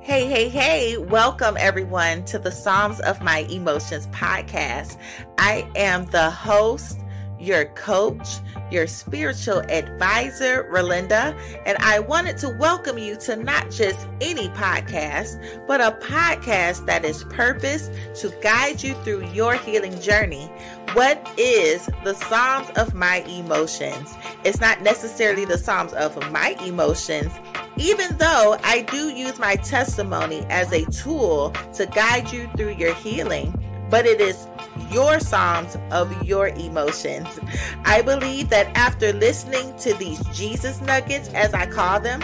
Hey, welcome everyone to the Psalms of My Emotions podcast. I am the host, your coach, your spiritual advisor, Ralinda, and I wanted to welcome you to not just any podcast, but a podcast that is purposed to guide you through your healing journey. What is the Psalms of My Emotions? It's not necessarily the Psalms of my emotions, even though I do use my testimony as a tool to guide you through your healing, but it is your Psalms of your emotions. I believe that after listening to these Jesus nuggets, as I call them,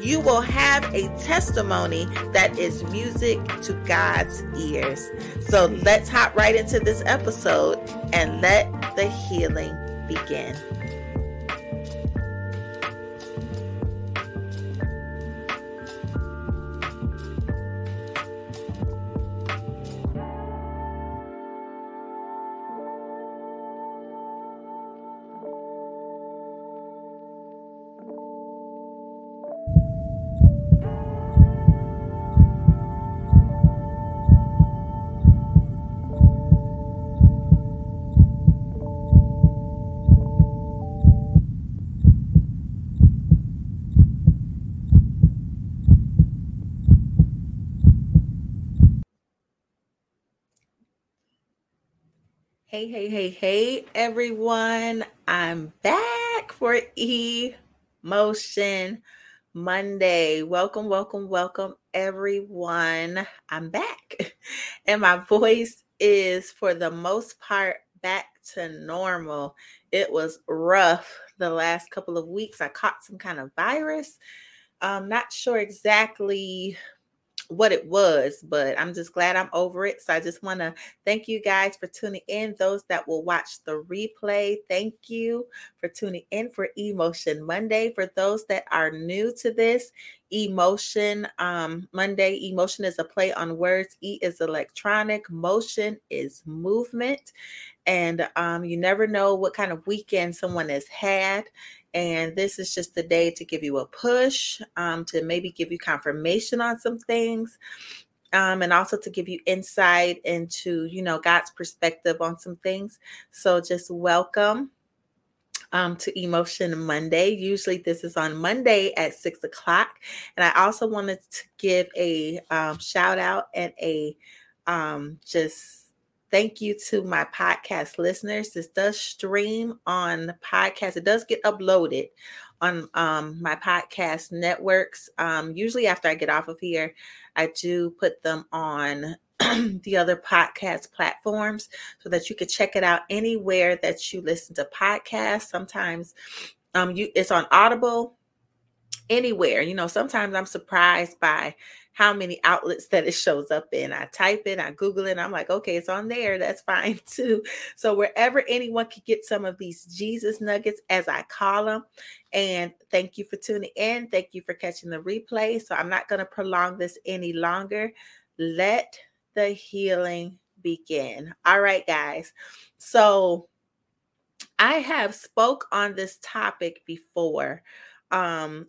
you will have a testimony that is music to God's ears. So let's hop right into this episode and let the healing begin. Hey, everyone. I'm back for E-Motion Monday. Welcome, everyone. I'm back. And my voice is, for the most part, back to normal. It was rough the last couple of weeks. I caught some kind of virus. I'm not sure exactly what it was, but I'm just glad I'm over it. So I just want to thank you guys for tuning in. Those that will watch the replay, thank you for tuning in for E-Motion Monday. For those that are new to this, E-Motion Monday. E-Motion is a play on words. E is electronic. Motion is movement. And you never know what kind of weekend someone has had. And this is just the day to give you a push, to maybe give you confirmation on some things, and also to give you insight into, God's perspective on some things. So just welcome to E-Motion Monday. Usually this is on Monday at 6:00. And I also wanted to give a shout out and a thank you to my podcast listeners. This does stream on the podcast. It does get uploaded on my podcast networks. Usually after I get off of here, I do put them on the other podcast platforms so that you could check it out anywhere that you listen to podcasts. Sometimes it's on Audible, anywhere. Sometimes I'm surprised by how many outlets that it shows up in. I type it, I Google it, I'm like, okay, it's on there. That's fine too. So wherever anyone could get some of these Jesus nuggets, as I call them. And thank you for tuning in. Thank you for catching the replay. So I'm not going to prolong this any longer. Let the healing begin. All right, guys. So I have spoke on this topic before.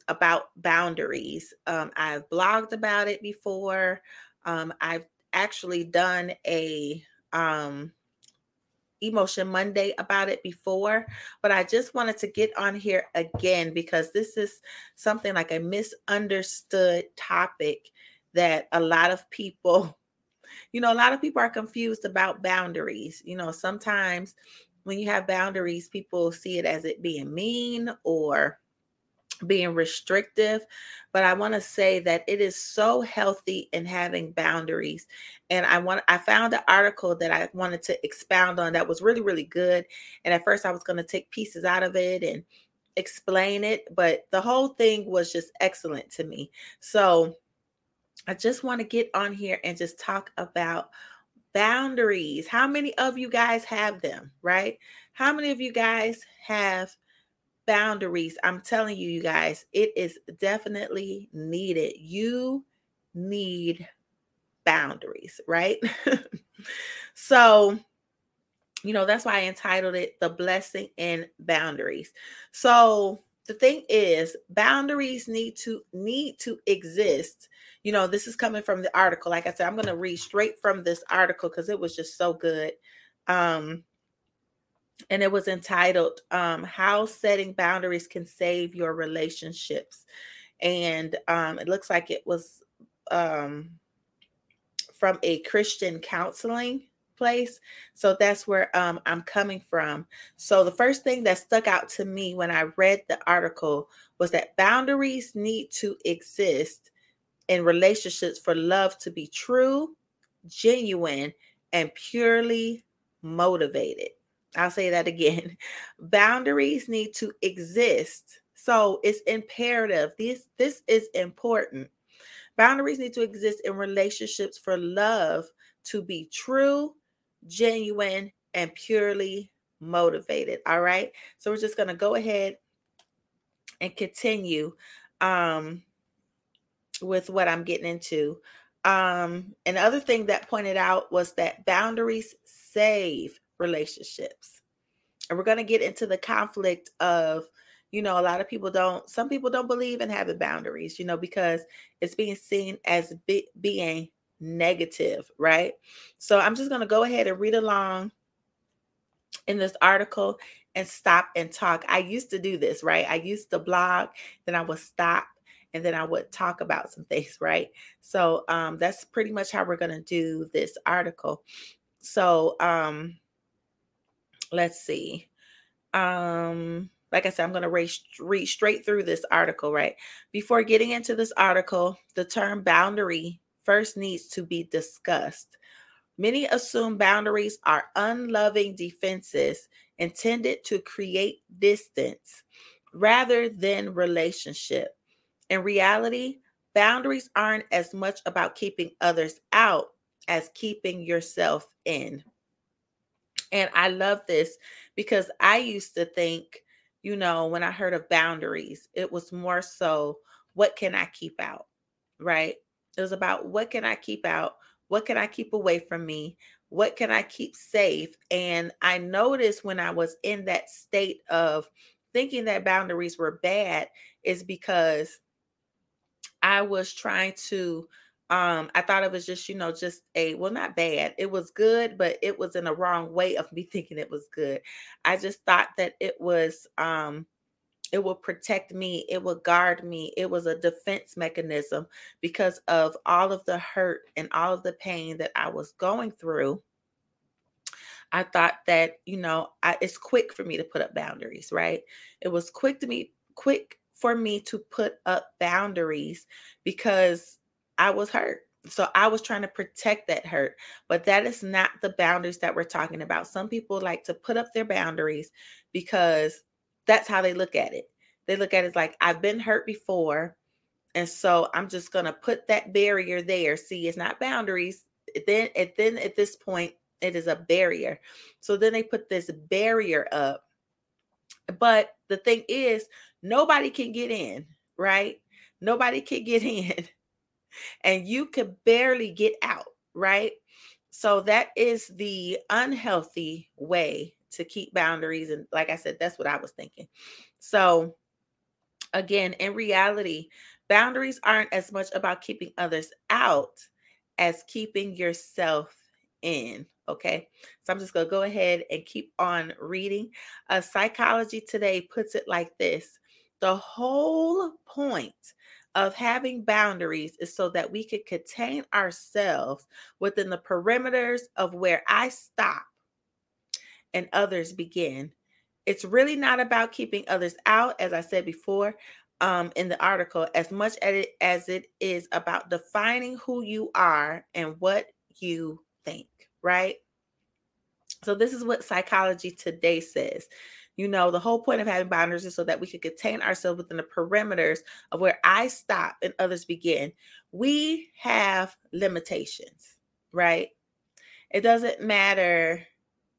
About boundaries. I've blogged about it before. I've actually done a E-Motion Monday about it before, but I just wanted to get on here again because this is something like a misunderstood topic that a lot of people, a lot of people are confused about boundaries. Sometimes when you have boundaries, people see it as it being mean or being restrictive, but I want to say that it is so healthy in having boundaries. And I found an article that I wanted to expound on that was really, really good. And at first I was going to take pieces out of it and explain it, but the whole thing was just excellent to me. So I just want to get on here and just talk about boundaries. How many of you guys have them, right? How many of you guys have boundaries? I'm telling you, you guys, it is definitely needed. You need boundaries, right? So, that's why I entitled it The Blessing in Boundaries. So the thing is, boundaries need to exist. You know, this is coming from the article. Like I said, I'm going to read straight from this article because it was just so good. And it was entitled, How Setting Boundaries Can Save Your Relationships. And it looks like it was from a Christian counseling place. So that's where I'm coming from. So the first thing that stuck out to me when I read the article was that boundaries need to exist in relationships for love to be true, genuine, and purely motivated. I'll say that again. Boundaries need to exist. So it's imperative. This is important. Boundaries need to exist in relationships for love to be true, genuine, and purely motivated. All right. So we're just going to go ahead and continue with what I'm getting into. And the other thing that pointed out was that boundaries save relationships. And we're going to get into the conflict of, you know, a lot of people some people don't believe in having boundaries, you know, because it's being seen as being negative, right? So I'm just going to go ahead and read along in this article and stop and talk. I used to do this, right? I used to blog, then I would stop, and then I would talk about some things, right? So that's pretty much how we're going to do this article. So let's see. Like I said, I'm going to read straight through this article, right? Before getting into this article, the term boundary first needs to be discussed. Many assume boundaries are unloving defenses intended to create distance rather than relationship. In reality, boundaries aren't as much about keeping others out as keeping yourself in. And I love this because I used to think, you know, when I heard of boundaries, it was more so, what can I keep out, right? It was about, what can I keep out? What can I keep away from me? What can I keep safe? And I noticed when I was in that state of thinking that boundaries were bad is because I was trying to, I thought it was just, you know, just a, well, not bad. It was good, but it was in the wrong way of me thinking it was good. I just thought that it was, it will protect me. It will guard me. It was a defense mechanism because of all of the hurt and all of the pain that I was going through. I thought that, you know, it's quick for me to put up boundaries, right? It was quick for me to put up boundaries because I was hurt. So I was trying to protect that hurt, but that is not the boundaries that we're talking about. Some people like to put up their boundaries because that's how they look at it. They look at it like, I've been hurt before, and so I'm just going to put that barrier there. See, it's not boundaries. Then at this point, it is a barrier. So then they put this barrier up. But the thing is, nobody can get in, right? Nobody can get in. And you could barely get out, right? So that is the unhealthy way to keep boundaries. And like I said, that's what I was thinking. So again, in reality, boundaries aren't as much about keeping others out as keeping yourself in. Okay. So I'm just going to go ahead and keep on reading. Psychology Today puts it like this. The whole point of having boundaries is so that we could contain ourselves within the perimeters of where I stop and others begin. It's really not about keeping others out, as I said before in the article, as much as it is about defining who you are and what you think, right? So this is what Psychology Today says. You know, the whole point of having boundaries is so that we can contain ourselves within the perimeters of where I stop and others begin. We have limitations, right? It doesn't matter,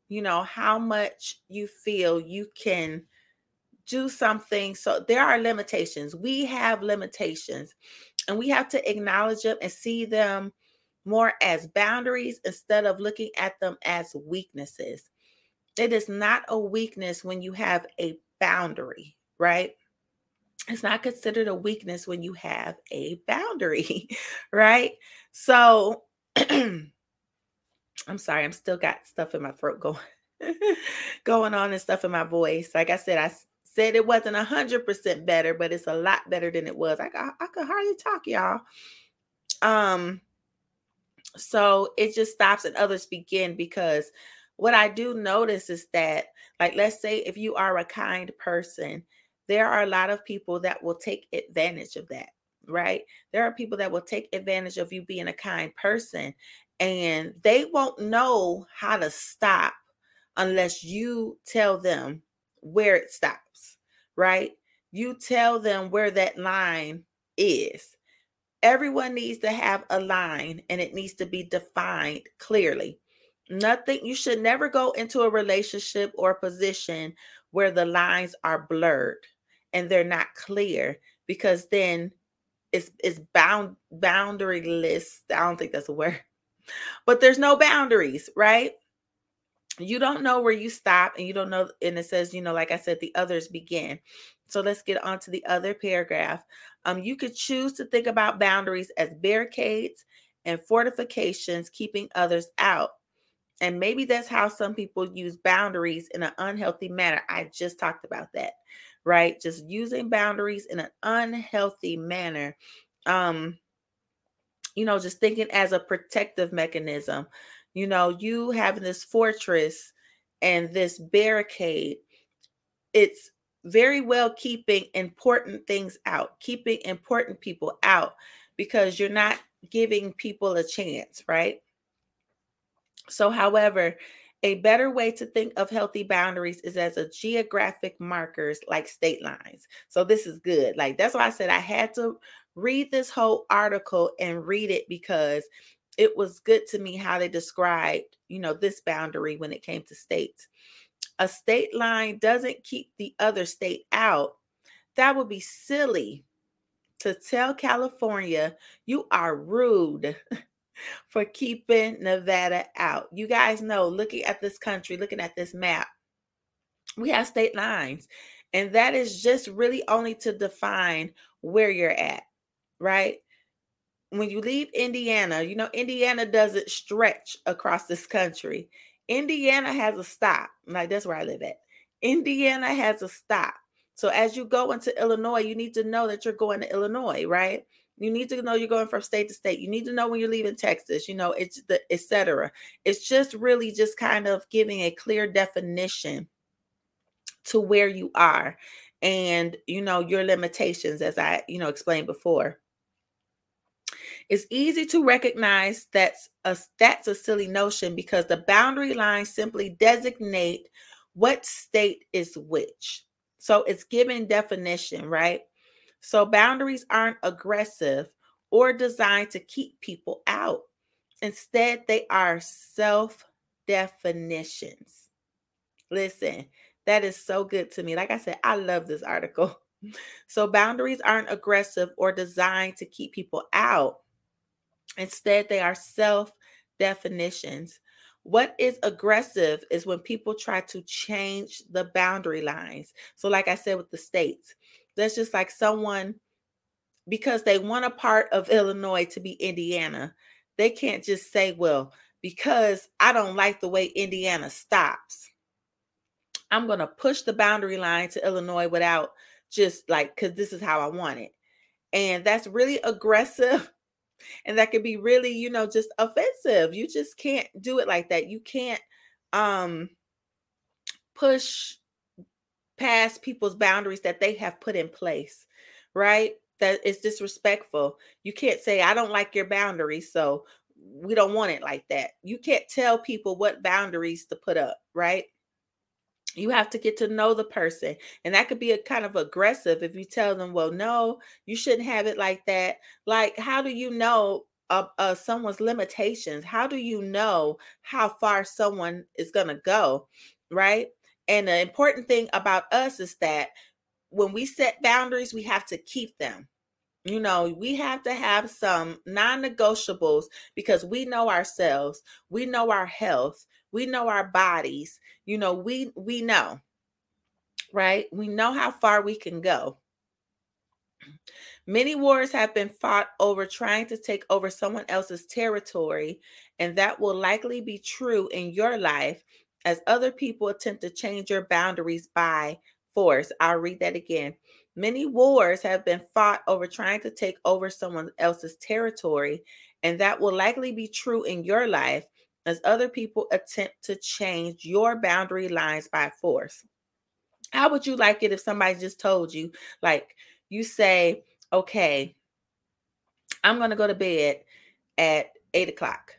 you know, how much you feel you can do something. So there are limitations. We have limitations, and we have to acknowledge them and see them more as boundaries instead of looking at them as weaknesses. It is not a weakness when you have a boundary, right? It's not considered a weakness when you have a boundary, right? So I'm sorry, I'm still got stuff in my throat going on and stuff in my voice. Like I said it wasn't 100% better, but it's a lot better than it was. I could hardly talk, y'all. So it just stops and others begin, because what I do notice is that, like, let's say if you are a kind person, there are a lot of people that will take advantage of that, right? There are people that will take advantage of you being a kind person, and they won't know how to stop unless you tell them where it stops, right? You tell them where that line is. Everyone needs to have a line, and it needs to be defined clearly. You should never go into a relationship or a position where the lines are blurred and they're not clear, because then it's boundaryless. I don't think that's a word, but there's no boundaries, right? You don't know where you stop, and you don't know. And it says, like I said, the others begin. So let's get on to the other paragraph. You could choose to think about boundaries as barricades and fortifications, keeping others out. And maybe that's how some people use boundaries in an unhealthy manner. I just talked about that, right? Just using boundaries in an unhealthy manner. Just thinking as a protective mechanism. You having this fortress and this barricade, it's very well keeping important things out, keeping important people out, because you're not giving people a chance, right? So, however, a better way to think of healthy boundaries is as a geographic markers, like state lines. So this is good. Like, that's why I said I had to read this whole article and read it, because it was good to me how they described, this boundary when it came to states. A state line doesn't keep the other state out. That would be silly to tell California you are rude for keeping Nevada out. You guys know, looking at this country, looking at this map, we have state lines, and that is just really only to define where you're at, right? When you leave Indiana, Indiana doesn't stretch across this country. Indiana has a stop. Like, that's where I live at. Indiana has a stop. So as you go into Illinois, you need to know that you're going to Illinois, right? You need to know you're going from state to state. You need to know when you're leaving Texas, it's the et cetera. It's just really just kind of giving a clear definition to where you are and, your limitations, as I, explained before. It's easy to recognize that's a silly notion, because the boundary lines simply designate what state is which. So it's given definition, right? So boundaries aren't aggressive or designed to keep people out. Instead, they are self-definitions. Listen, that is so good to me. Like I said, I love this article. So boundaries aren't aggressive or designed to keep people out. Instead, they are self-definitions. What is aggressive is when people try to change the boundary lines. So like I said with the states, that's just like someone, because they want a part of Illinois to be Indiana, they can't just say, well, because I don't like the way Indiana stops, I'm going to push the boundary line to Illinois without just like, because this is how I want it. And that's really aggressive. And that could be really, just offensive. You just can't do it like that. You can't push past people's boundaries that they have put in place, right? That it's disrespectful. You can't say, I don't like your boundary, so we don't want it like that. You can't tell people what boundaries to put up, right? You have to get to know the person. And that could be a kind of aggressive if you tell them, well, no, you shouldn't have it like that. Like, how do you know someone's limitations? How do you know how far someone is going to go, right? And the important thing about us is that when we set boundaries, we have to keep them. We have to have some non-negotiables, because we know ourselves, we know our health, we know our bodies, we know, right? We know how far we can go. Many wars have been fought over trying to take over someone else's territory, and that will likely be true in your life as other people attempt to change your boundaries by force. I'll read that again. Many wars have been fought over trying to take over someone else's territory, and that will likely be true in your life as other people attempt to change your boundary lines by force. How would you like it if somebody just told you, like, you say, okay, I'm going to go to bed at 8 o'clock.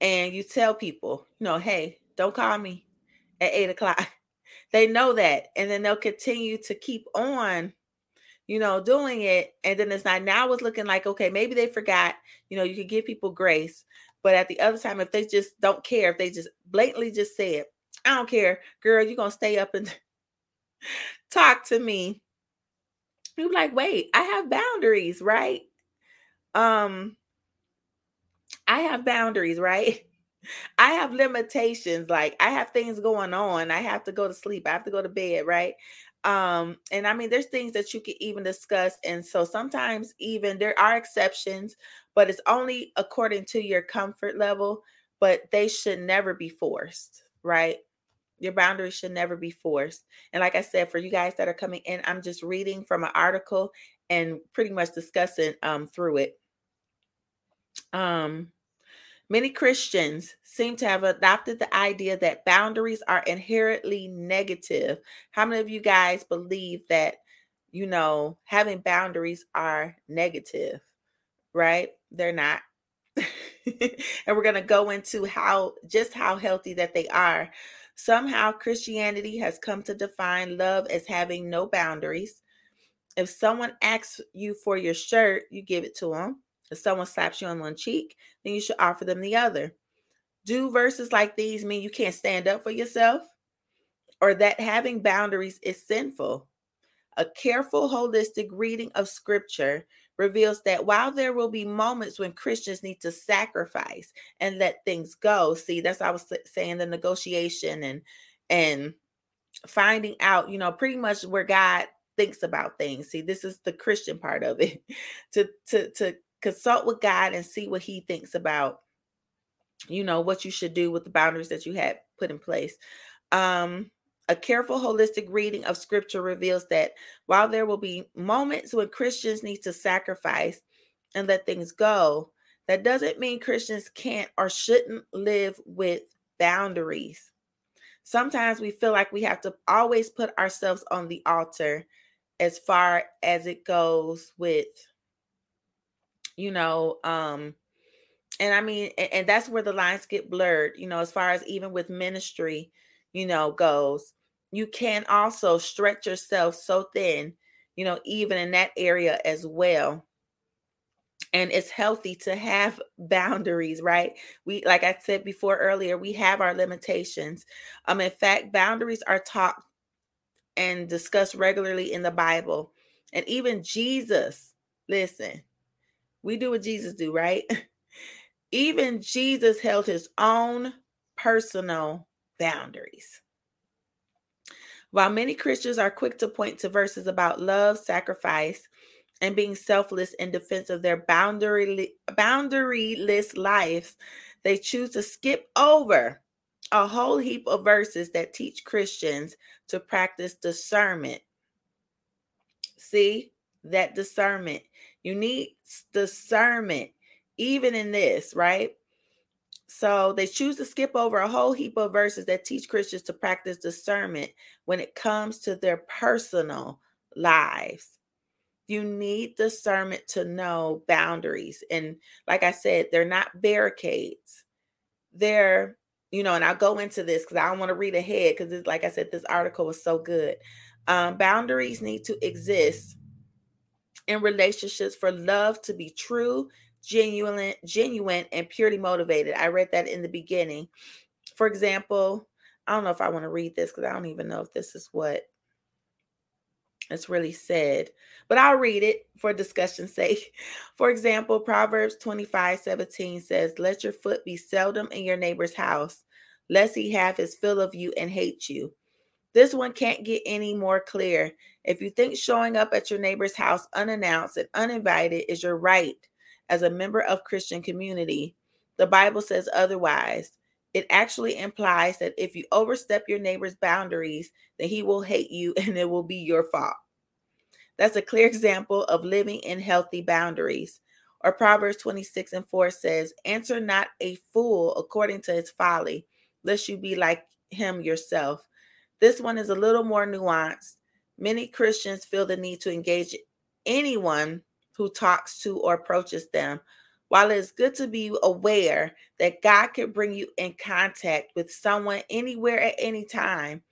And you tell people, no, hey, don't call me at 8 o'clock. They know that. And then they'll continue to keep on, you know, doing it. And then it's not, now it's looking like, okay, maybe they forgot, you know, you can give people grace. But at the other time, if they just don't care, if they just blatantly just said, I don't care, girl, you're going to stay up and talk to me. You're like, wait, I have boundaries, right? I have boundaries, right? I have limitations. Like, I have things going on. I have to go to sleep. I have to go to bed, right? And I mean, there's things that you can even discuss. And so sometimes even there are exceptions, but it's only according to your comfort level, but they should never be forced, right? Your boundaries should never be forced. And like I said, for you guys that are coming in, I'm just reading from an article and pretty much discussing through it. Many Christians seem to have adopted the idea that boundaries are inherently negative. How many of you guys believe that, you know, having boundaries are negative, right? They're not. And we're going to go into how healthy that they are. Somehow Christianity has come to define love as having no boundaries. If someone asks you for your shirt, you give it to them. If someone slaps you on one cheek, then you should offer them the other. Do verses like these mean you can't stand up for yourself, or that having boundaries is sinful? A careful, holistic reading of scripture reveals that while there will be moments when Christians need to sacrifice and let things go. See, that's what I was saying, the negotiation and finding out, you know, pretty much where God thinks about things. See, this is the Christian part of it, to consult with God and see what he thinks about, you know, what you should do with the boundaries that you had put in place. A careful, holistic reading of scripture reveals that while there will be moments when Christians need to sacrifice and let things go, that doesn't mean Christians can't or shouldn't live with boundaries. Sometimes we feel like we have to always put ourselves on the altar as far as it goes with, you know, and I mean, and that's where the lines get blurred, you know, as far as even with ministry, you know, goes. You can also stretch yourself so thin, you know, even in that area as well. And it's healthy to have boundaries, right? We, like I said before earlier, we have our limitations. In fact, boundaries are taught and discussed regularly in the Bible. And even Jesus, listen, we do what Jesus do, right? Even Jesus held his own personal boundaries. While many Christians are quick to point to verses about love, sacrifice, and being selfless in defense of their boundaryless lives, they choose to skip over a whole heap of verses that teach Christians to practice discernment. See, that discernment. You need discernment even in this, right? So they choose to skip over a whole heap of verses that teach Christians to practice discernment when it comes to their personal lives. You need discernment to know boundaries. And like I said, they're not barricades. They're, you know, and I'll go into this because I don't want to read ahead because it's, like I said, this article was so good. Boundaries need to exist in relationships for love to be true, genuine, and purely motivated. I read that in the beginning. For example, I don't know if I want to read this because I don't even know if this is what it's really said, but I'll read it for discussion's sake. For example, Proverbs 25:17 says, let your foot be seldom in your neighbor's house, lest he have his fill of you and hate you. This one can't get any more clear. If you think showing up at your neighbor's house unannounced and uninvited is your right as a member of Christian community, the Bible says otherwise. It actually implies that if you overstep your neighbor's boundaries, then he will hate you and it will be your fault. That's a clear example of living in healthy boundaries. Or Proverbs 26:4 says, answer not a fool according to his folly, lest you be like him yourself. This one is a little more nuanced. Many Christians feel the need to engage anyone who talks to or approaches them. While it's good to be aware that God can bring you in contact with someone anywhere at any time,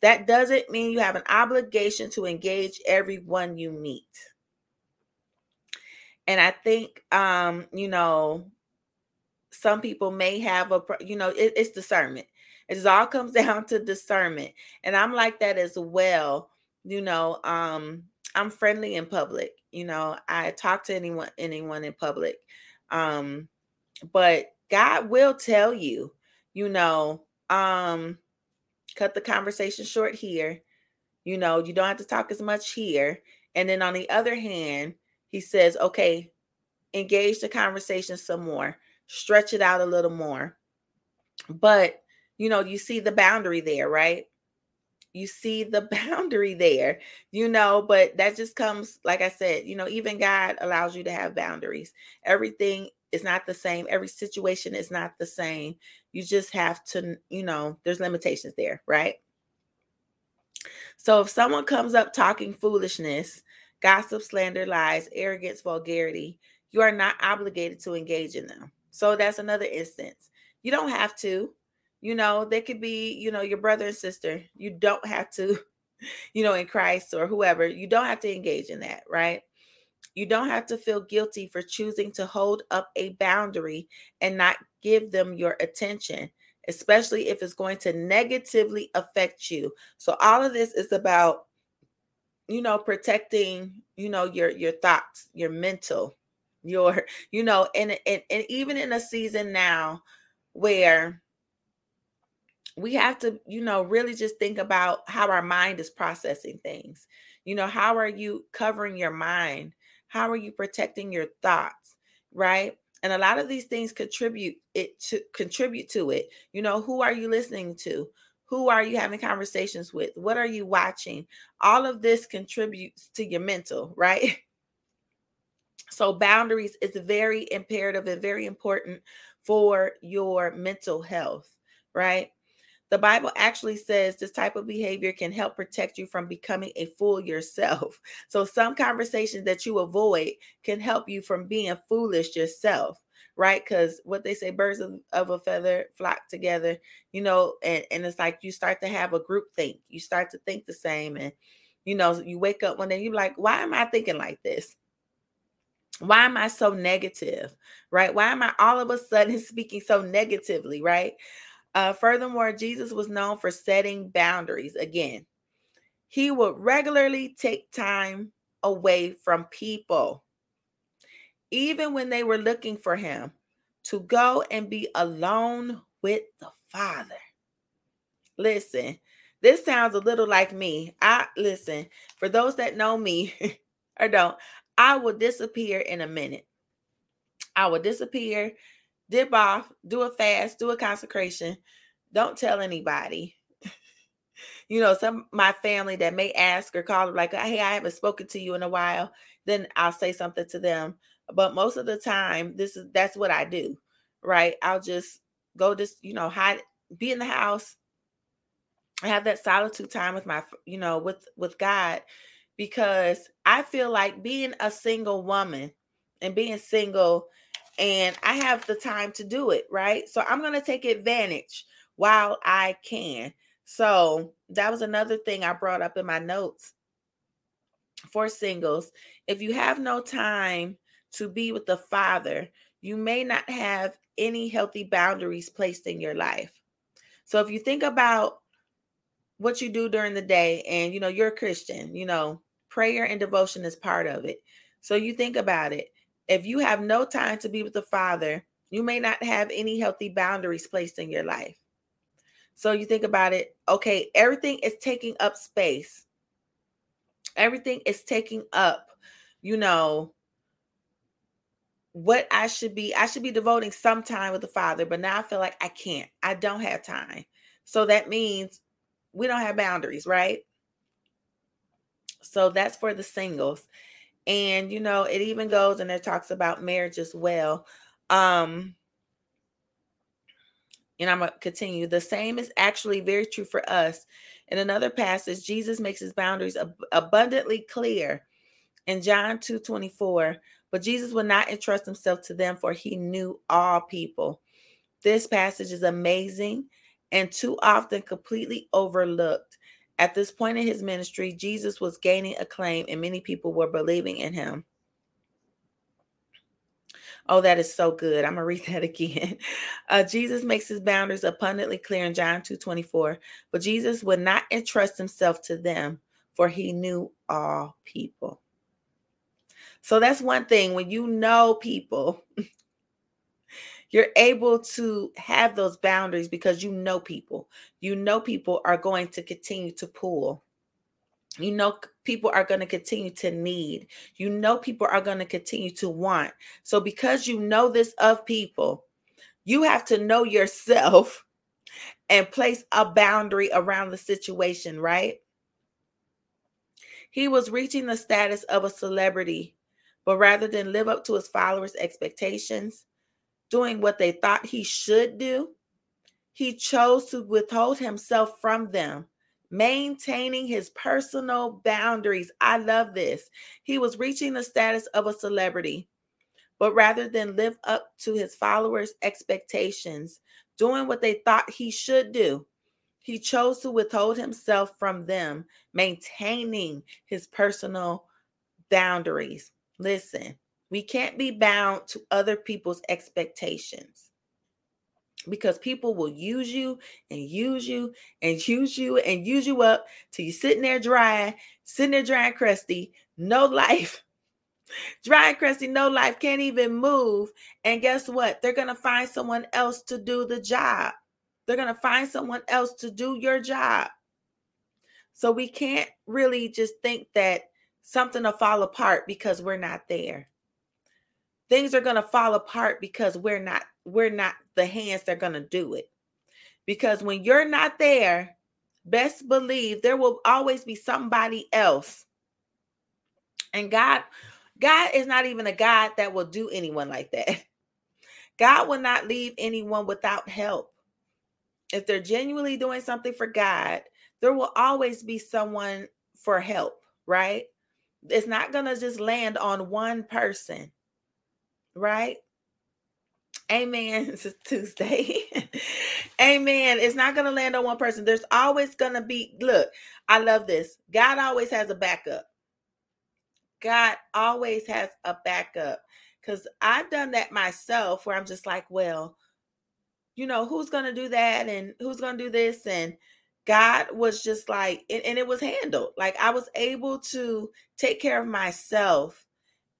that doesn't mean you have an obligation to engage everyone you meet. And I think, some people may have it's discernment. It all comes down to discernment. And I'm like that as well. I'm friendly in public. I talk to anyone in public. But God will tell you, cut the conversation short here. You don't have to talk as much here. And then on the other hand, he says, okay, engage the conversation some more, stretch it out a little more. But, you see the boundary there, right? You see the boundary there, but that just comes, like I said, even God allows you to have boundaries. Everything is not the same. Every situation is not the same. You just have to, there's limitations there, right? So if someone comes up talking foolishness, gossip, slander, lies, arrogance, vulgarity, you are not obligated to engage in them. So that's another instance. You don't have to. They could be, your brother and sister. You don't have to, in Christ or whoever, you don't have to engage in that, right? You don't have to feel guilty for choosing to hold up a boundary and not give them your attention, especially if it's going to negatively affect you. So all of this is about, protecting, your thoughts, your mental, and even in a season now where we have to, really just think about how our mind is processing things. How are you covering your mind? How are you protecting your thoughts? Right. And a lot of these things contribute to it. Who are you listening to? Who are you having conversations with? What are you watching? All of this contributes to your mental, right? So boundaries is very imperative and very important for your mental health, right? The Bible actually says this type of behavior can help protect you from becoming a fool yourself. So some conversations that you avoid can help you from being foolish yourself. Right. Because what they say, birds of a feather flock together, and it's like you start to have a group think. You start to think the same. And, you wake up one day, you're like, why am I thinking like this? Why am I so negative? Right. Why am I all of a sudden speaking so negatively? Right. Furthermore, Jesus was known for setting boundaries. Again, he would regularly take time away from people, even when they were looking for him, to go and be alone with the Father. Listen, this sounds a little like me. For those that know me or don't, I will disappear in a minute. I will disappear, dip off, do a fast, do a consecration. Don't tell anybody. Some my family that may ask or call like, hey, I haven't spoken to you in a while. Then I'll say something to them. But most of the time, that's what I do, right? I'll just go hide, be in the house. I have that solitude time with my, with God, because I feel like being a single woman and being single, and I have the time to do it, right? So I'm going to take advantage while I can. So that was another thing I brought up in my notes for singles. If you have no time to be with the Father, you may not have any healthy boundaries placed in your life. So if you think about what you do during the day and, you're a Christian, prayer and devotion is part of it. So you think about it. If you have no time to be with the Father, you may not have any healthy boundaries placed in your life. So you think about it. Okay, everything is taking up space. Everything is taking up, you know, what I should be devoting some time with the Father, but now I feel like I can't. I don't have time. So that means we don't have boundaries, right? So that's for the singles. And, you know, it even goes and it talks about marriage as well. And I'm going to continue. The same is actually very true for us. In another passage, Jesus makes his boundaries abundantly clear in John 2:24. But Jesus would not entrust himself to them, for he knew all people. This passage is amazing and too often completely overlooked. At this point in his ministry, Jesus was gaining acclaim and many people were believing in him. Oh, that is so good. I'm going to read that again. Jesus makes his boundaries abundantly clear in John 2:24, but Jesus would not entrust himself to them, for he knew all people. So that's one thing. When you know people, you're able to have those boundaries because you know people. You know people are going to continue to pull. You know people are going to continue to need. You know people are going to continue to want. So because you know this of people, you have to know yourself and place a boundary around the situation, right? He was reaching the status of a celebrity, but rather than live up to his followers' expectations, doing what they thought he should do, he chose to withhold himself from them, maintaining his personal boundaries. I love this. He was reaching the status of a celebrity, but rather than live up to his followers' expectations, doing what they thought he should do, he chose to withhold himself from them, maintaining his personal boundaries. Listen, we can't be bound to other people's expectations, because people will use you and use you and use you and use you up till you're sitting there dry and crusty, no life. Dry and crusty, no life, can't even move. And guess what? They're going to find someone else to do the job. They're going to find someone else to do your job. So we can't really just think that something will fall apart because we're not there. Things are going to fall apart because we're not the hands that are going to do it. Because when you're not there, best believe there will always be somebody else. And God is not even a God that will do anyone like that. God will not leave anyone without help. If they're genuinely doing something for God, there will always be someone for help, right? It's not going to just land on one person, right? Amen. This is Tuesday. Amen. It's not going to land on one person. There's always going to be, look, I love this. God always has a backup. God always has a backup, because I've done that myself where I'm just like, well, you know, who's going to do that and who's going to do this? And God was just like, and it was handled. Like, I was able to take care of myself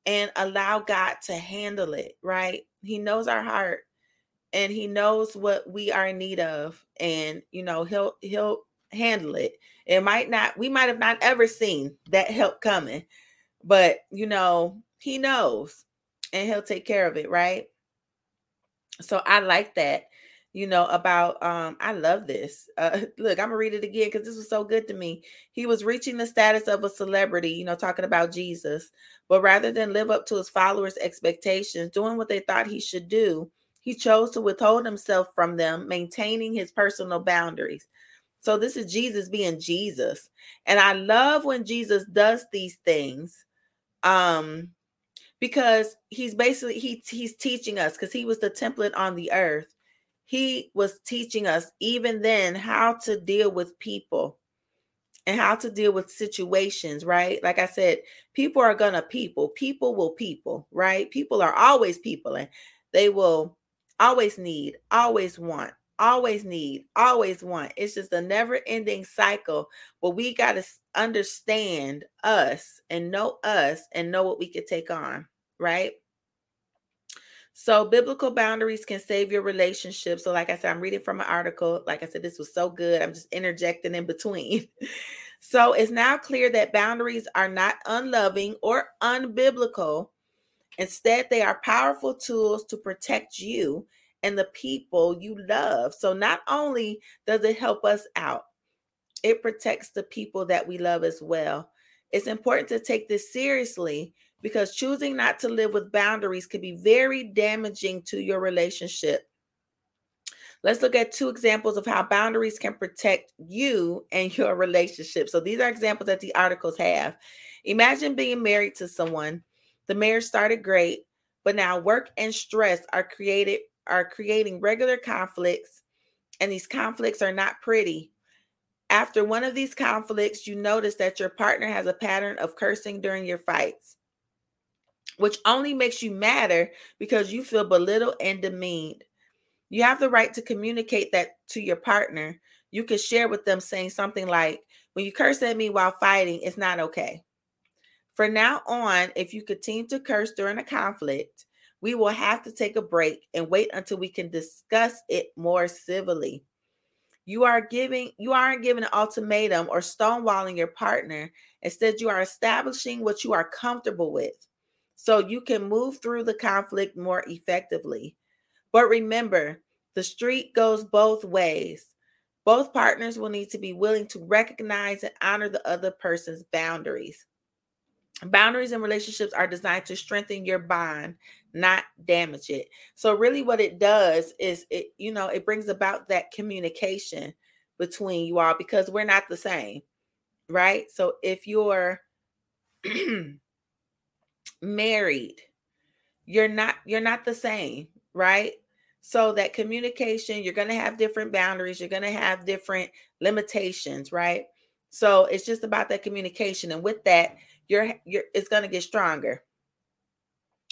and allow God to handle it, right? He knows our heart and he knows what we are in need of. And, you know, he'll handle it. It might not, we might have not ever seen that help coming, but, you know, he knows and he'll take care of it, right? So I like that. You know, about, I love this. Look, I'm going to read it again because this was so good to me. He was reaching the status of a celebrity, you know, talking about Jesus. But rather than live up to his followers' expectations, doing what they thought he should do, he chose to withhold himself from them, maintaining his personal boundaries. So this is Jesus being Jesus. And I love when Jesus does these things, because he's basically, he's teaching us, because he was the template on the earth. He was teaching us even then how to deal with people and how to deal with situations, right? Like I said, people are going to people. People will people, right? People are always people, and they will always need, always want, always need, always want. It's just a never-ending cycle. But we got to understand us and know what we could take on, right? So biblical boundaries can save your relationship. So like I said, I'm reading from an article. Like I said, this was so good. I'm just interjecting in between. So it's now clear that boundaries are not unloving or unbiblical. Instead, they are powerful tools to protect you and the people you love. So not only does it help us out, it protects the people that we love as well. It's important to take this seriously because choosing not to live with boundaries can be very damaging to your relationship. Let's look at two examples of how boundaries can protect you and your relationship. So these are examples that the articles have. Imagine being married to someone. The marriage started great, but now work and stress are creating regular conflicts, and these conflicts are not pretty. After one of these conflicts, you notice that your partner has a pattern of cursing during your fights, which only makes you madder because you feel belittled and demeaned. You have the right to communicate that to your partner. You can share with them saying something like, when you curse at me while fighting, it's not okay. From now on, if you continue to curse during a conflict, we will have to take a break and wait until we can discuss it more civilly. You aren't giving an ultimatum or stonewalling your partner. Instead, you are establishing what you are comfortable with so you can move through the conflict more effectively. But remember, the street goes both ways. Both partners will need to be willing to recognize and honor the other person's boundaries. Boundaries in relationships are designed to strengthen your bond, not damage it. So really what it does is it brings about that communication between you all because we're not the same, right? So if you're married, you're not the same, right? So that communication, you're going to have different boundaries. You're going to have different limitations, right? So it's just about that communication. And with that, it's going to get stronger.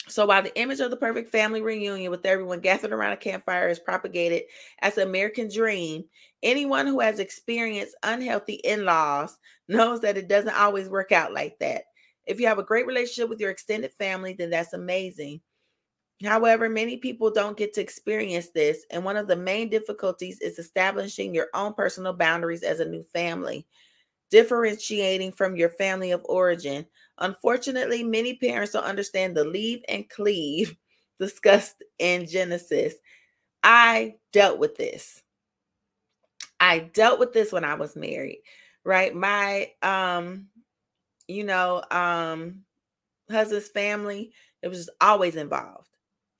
So while the image of the perfect family reunion with everyone gathered around a campfire is propagated as an American dream, anyone who has experienced unhealthy in-laws knows that it doesn't always work out like that. If you have a great relationship with your extended family, then that's amazing. However, many people don't get to experience this, and one of the main difficulties is establishing your own personal boundaries as a new family, differentiating from your family of origin. Unfortunately, many parents don't understand the leave and cleave discussed in Genesis. I dealt with this when I was married, right? My, husband's family, it was just always involved,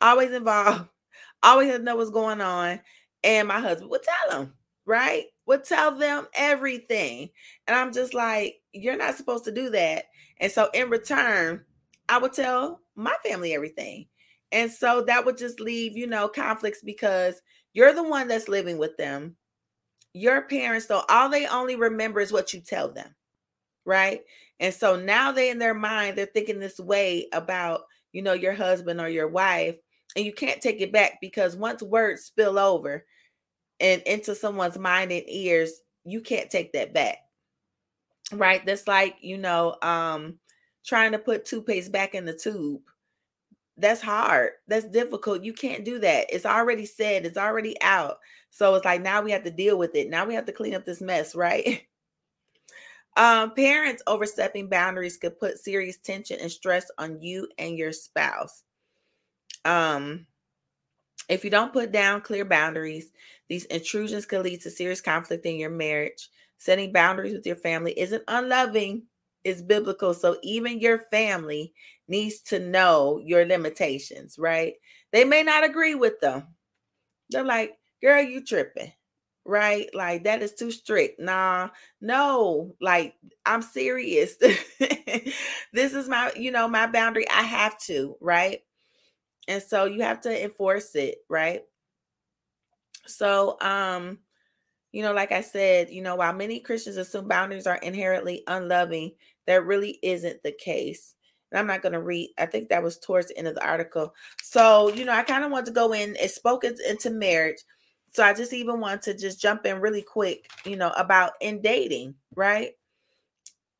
always had to know what's going on. And my husband would tell them, right? Would tell them everything. And I'm just like, you're not supposed to do that. And so in return, I would tell my family everything. And so that would just leave, conflicts because you're the one that's living with them. Your parents, so all they only remember is what you tell them, right? And so now they, in their mind, they're thinking this way about, your husband or your wife, and you can't take it back because once words spill over and into someone's mind and ears, you can't take that back, right? That's like, trying to put toothpaste back in the tube. That's hard. That's difficult. You can't do that. It's already said. It's already out. So it's like, now we have to deal with it. Now we have to clean up this mess, right? Parents overstepping boundaries could put serious tension and stress on you and your spouse. If you don't put down clear boundaries, these intrusions could lead to serious conflict in your marriage. Setting boundaries with your family isn't unloving, it's biblical. So even your family needs to know your limitations, right? They may not agree with them. They're like, girl, you tripping, right? Like, that is too strict. No, like, I'm serious. This is my, my boundary. I have to, right? And so you have to enforce it, right? So, like I said, while many Christians assume boundaries are inherently unloving, that really isn't the case. And I'm not going to read, I think that was towards the end of the article. So, I kind of want to go in, it's spoken into marriage. So I just even want to just jump in really quick, about in dating, right?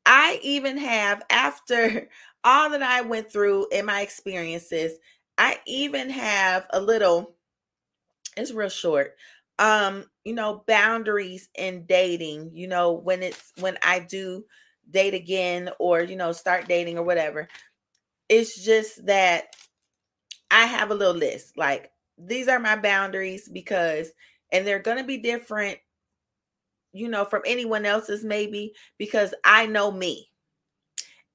I even have, after all that I went through in my experiences, I even have a little, it's real short, you know, boundaries in dating, you know, when I do date again or, you know, start dating or whatever, it's just that I have a little list, like these are my boundaries because, and they're going to be different, you know, from anyone else's maybe, because I know me.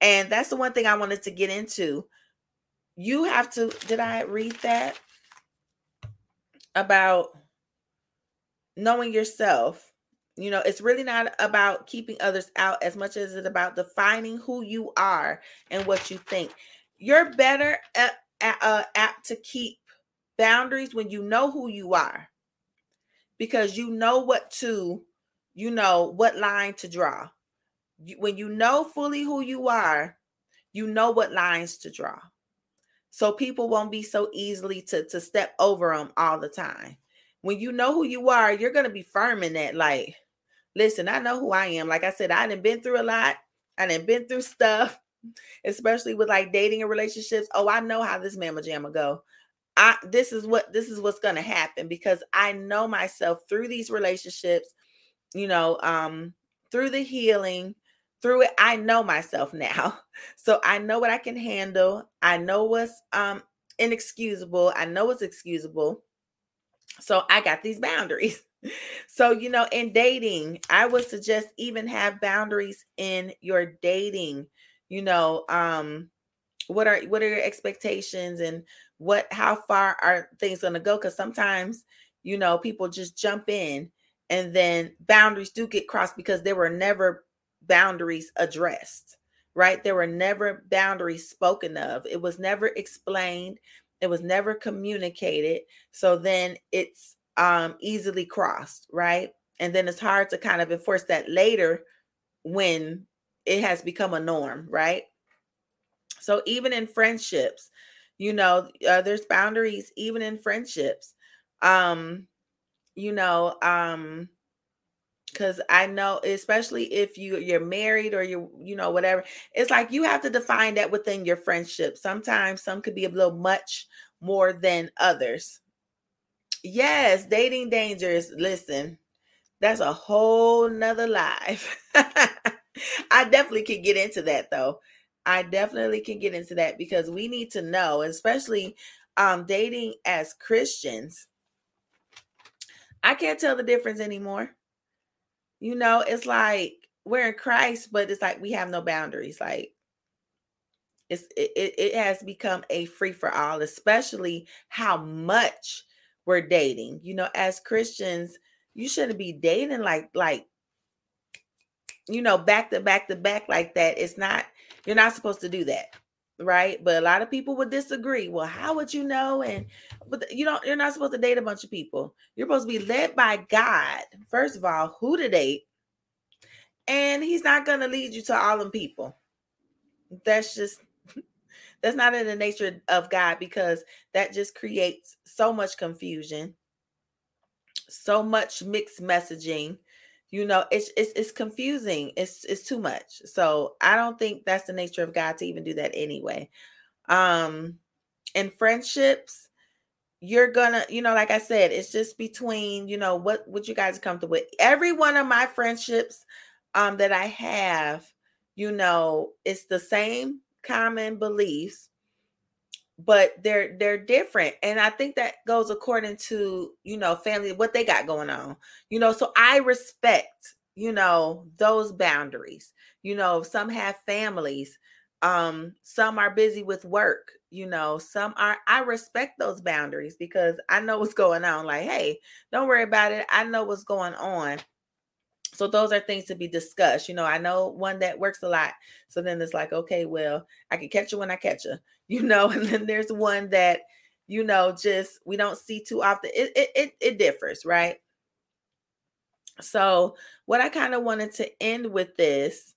And that's the one thing I wanted to get into. You have to, did I read that? About knowing yourself. You know, it's really not about keeping others out as much as it's about defining who you are and what you think. You're better apt to keep boundaries when you know who you are, because you know what to, you know, what line to draw. When you know fully who you are, you know what lines to draw. So people won't be so easily to step over them all the time. When you know who you are, you're going to be firm in that. Like, listen, I know who I am. Like I said, I done been through a lot. I done been through stuff, especially with like dating and relationships. Oh, I know how this mamma jamma go. This is what's going to happen because I know myself through these relationships, you know, through the healing. Through it, I know myself now. So I know what I can handle. I know what's inexcusable. I know what's excusable. So I got these boundaries. So, you know, in dating, I would suggest even have boundaries in your dating. You know, what are your expectations and how far are things going to go? Because sometimes, you know, people just jump in and then boundaries do get crossed because they were never boundaries addressed, right? There were never boundaries spoken of. It was never explained. It was never communicated. So then it's easily crossed, right? And then it's hard to kind of enforce that later when it has become a norm, right? So even in friendships, you know, there's boundaries even in friendships, you know, because I know, especially if you're married or you're, you know, whatever, it's like you have to define that within your friendship. Sometimes some could be a little much more than others. Yes, dating dangers. Listen, that's a whole nother life. I definitely can get into that, though. I definitely can get into that because we need to know, especially dating as Christians. I can't tell the difference anymore. You know, it's like we're in Christ, but it's like we have no boundaries. Like it has become a free for all, especially how much we're dating. You know, as Christians, you shouldn't be dating like, you know, back to back like that. It's not, you're not supposed to do that. Right. But a lot of people would disagree. Well, how would you know? And but you're not supposed to date a bunch of people. You're supposed to be led by God. First of all, who to date. And he's not going to lead you to all them people. That's not in the nature of God, because that just creates so much confusion, so much mixed messaging. You know, it's confusing. It's too much. So I don't think that's the nature of God to even do that anyway. In friendships, you're gonna, you know, like I said, it's just between, you know, what you guys are comfortable with. Every one of my friendships that I have, you know, it's the same common beliefs, but they're different. And I think that goes according to, you know, family, what they got going on, you know, so I respect, you know, those boundaries. You know, some have families, some are busy with work, you know, I respect those boundaries because I know what's going on. Like, hey, don't worry about it. I know what's going on. So those are things to be discussed. You know, I know one that works a lot. So then it's like, okay, well, I can catch you when I catch you, you know, and then there's one that, you know, just, we don't see too often. It differs, right? So what I kind of wanted to end with this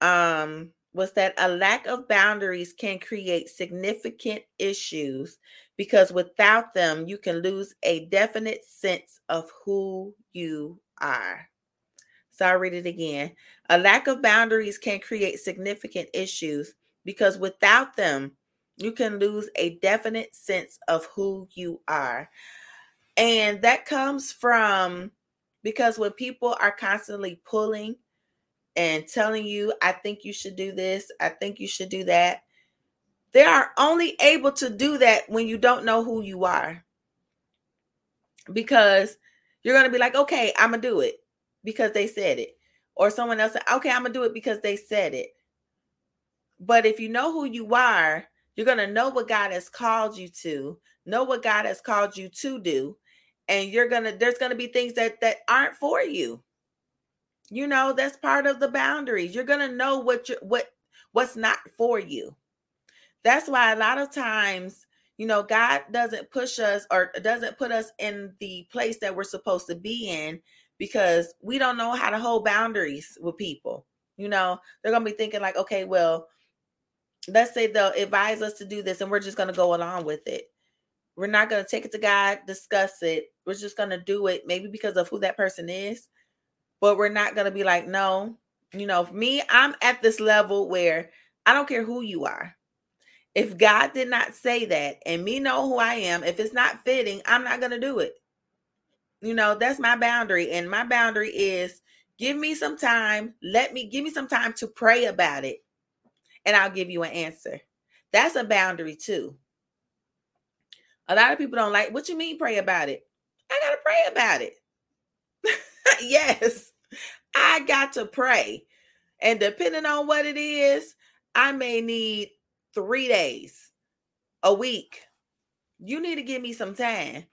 was that a lack of boundaries can create significant issues because without them, you can lose a definite sense of who you are. So I'll read it again. A lack of boundaries can create significant issues because without them, You can lose a definite sense of who you are. And that comes from, because when people are constantly pulling and telling you, I think you should do this, I think you should do that, they are only able to do that when you don't know who you are. Because you're going to be like, okay, I'm going to do it because they said it. Or someone else said, okay, I'm going to do it because they said it. But if you know who you are, you're going to know what God has called you to, know what God has called you to do. And there's going to be things that aren't for you. You know, that's part of the boundaries. You're going to know what's not for you. That's why a lot of times, you know, God doesn't push us or doesn't put us in the place that we're supposed to be in because we don't know how to hold boundaries with people. You know, they're going to be thinking like, okay, well, let's say they'll advise us to do this and we're just going to go along with it. We're not going to take it to God, discuss it. We're just going to do it maybe because of who that person is. But we're not going to be like, no, you know, for me, I'm at this level where I don't care who you are. If God did not say that and me know who I am, if it's not fitting, I'm not going to do it. You know, that's my boundary. And my boundary is give me some time to pray about it. And I'll give you an answer. That's a boundary too. A lot of people don't like, what you mean pray about it? I got to pray about it. Yes, I got to pray. And depending on what it is, I may need 3 days, a week. You need to give me some time.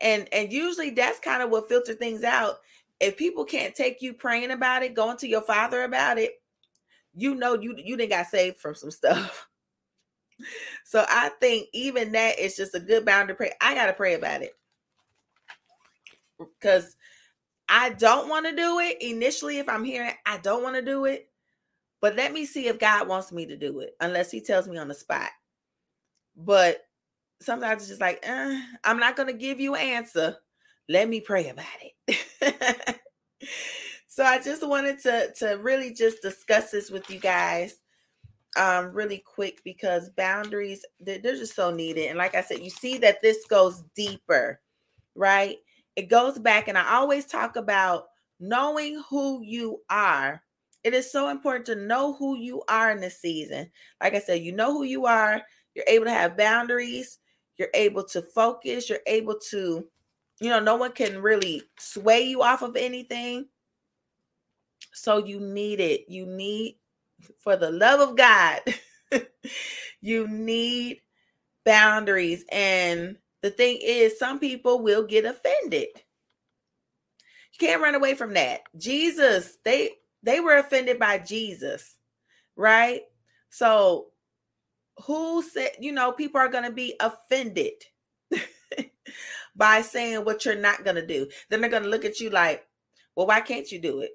And usually that's kind of what filters things out. If people can't take you praying about it, going to your father about it, you know, you didn't got saved from some stuff. So I think even that is just a good boundary to pray. I got to pray about it because I don't want to do it. Initially, if I'm hearing, I don't want to do it, but let me see if God wants me to do it, unless he tells me on the spot. But sometimes it's just like, I'm not going to give you an answer. Let me pray about it. So I just wanted to really just discuss this with you guys really quick because boundaries, they're just so needed. And like I said, you see that this goes deeper, right? It goes back, and I always talk about knowing who you are. It is so important to know who you are in this season. Like I said, you know who you are. You're able to have boundaries. You're able to focus. You're able to, you know, no one can really sway you off of anything. So you need it. You need, for the love of God, you need boundaries. And the thing is, some people will get offended. You can't run away from that. Jesus, they were offended by Jesus, right? So who said, you know, people are going to be offended by saying what you're not going to do. Then they're going to look at you like, well, why can't you do it?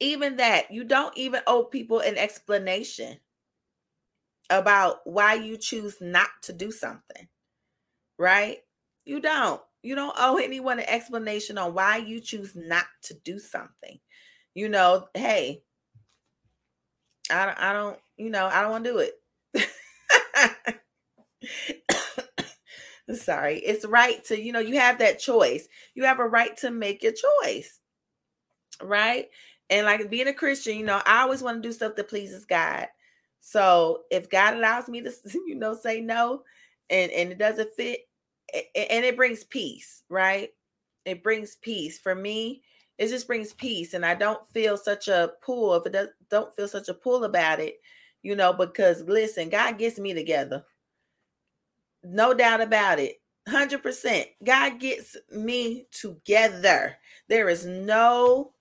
Even that, you don't even owe people an explanation about why you choose not to do something, right? You don't owe anyone an explanation on why you choose not to do something. You know, hey, I don't want to do it. Sorry. It's right to, you know, you have that choice. You have a right to make your choice, right? And like being a Christian, you know, I always want to do stuff that pleases God. So if God allows me to, you know, say no and it doesn't fit, and it brings peace, right? It brings peace. For me, it just brings peace. And I don't feel such a pull. If it does, don't feel such a pull about it, you know, because listen, God gets me together. No doubt about it. 100%. God gets me together. There is no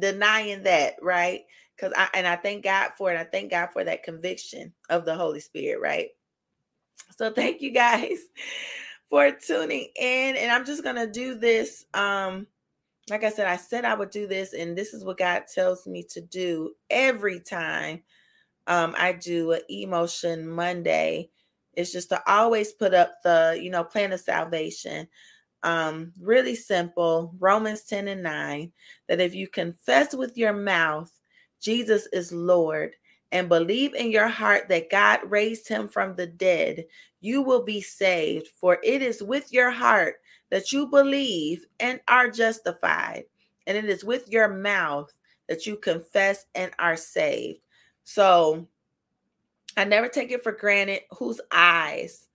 denying that, right? Because I thank God for it. I thank God for that conviction of the Holy Spirit, right? So thank you guys for tuning in. And I'm just gonna do this. Like I said I would do this, and this is what God tells me to do every time I do an E-Motion Monday. It's just to always put up the, you know, plan of salvation. Really simple, Romans 10:9, that if you confess with your mouth, Jesus is Lord, and believe in your heart that God raised him from the dead, you will be saved. For it is with your heart that you believe and are justified, and it is with your mouth that you confess and are saved. So I never take it for granted whose eyes,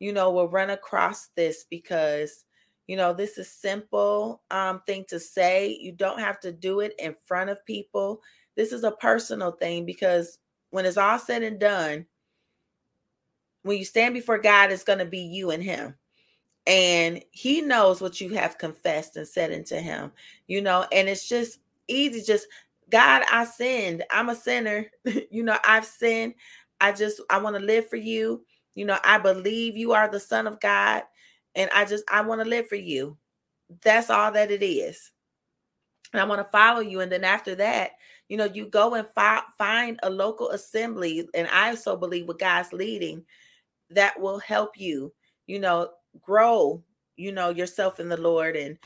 you know, will run across this, because, you know, this is simple thing to say. You don't have to do it in front of people. This is a personal thing, because when it's all said and done, when you stand before God, it's going to be you and him. And he knows what you have confessed and said unto him, you know, and it's just easy. Just, God, I sinned. I'm a sinner. You know, I've sinned. I want to live for you. You know, I believe you are the Son of God, and I want to live for you. That's all that it is. And I want to follow you. And then after that, you know, you go and find a local assembly. And I also believe with God's leading, that will help you, you know, grow, you know, yourself in the Lord, and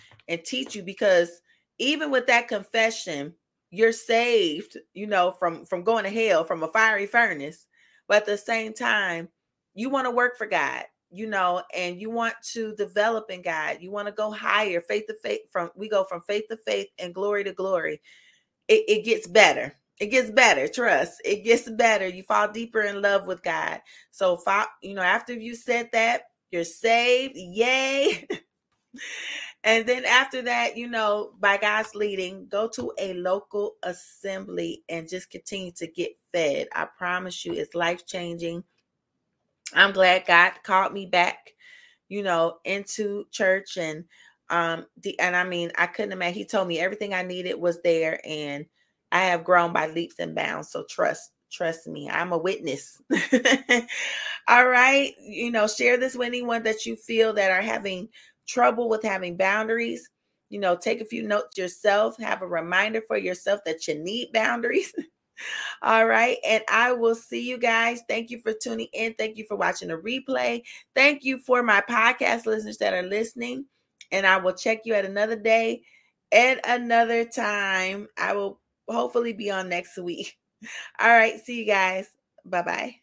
teach you, because even with that confession, you're saved, you know, from going to hell, from a fiery furnace. But at the same time, you want to work for God, you know, and you want to develop in God. You want to go higher, faith to faith. We go from faith to faith and glory to glory. It gets better. It gets better. Trust. It gets better. You fall deeper in love with God. So, you know, after you said that, you're saved. Yay. And then after that, you know, by God's leading, go to a local assembly and just continue to get fed. I promise you, it's life-changing. I'm glad God called me back, you know, into church, and I mean, I couldn't imagine. He told me everything I needed was there, and I have grown by leaps and bounds. So trust me, I'm a witness. All right. You know, share this with anyone that you feel that are having trouble with having boundaries. You know, take a few notes yourself, have a reminder for yourself that you need boundaries. All right. And I will see you guys. Thank you for tuning in. Thank you for watching the replay. Thank you for my podcast listeners that are listening. And I will check you at another day, at another time. I will hopefully be on next week. All right. See you guys. Bye-bye.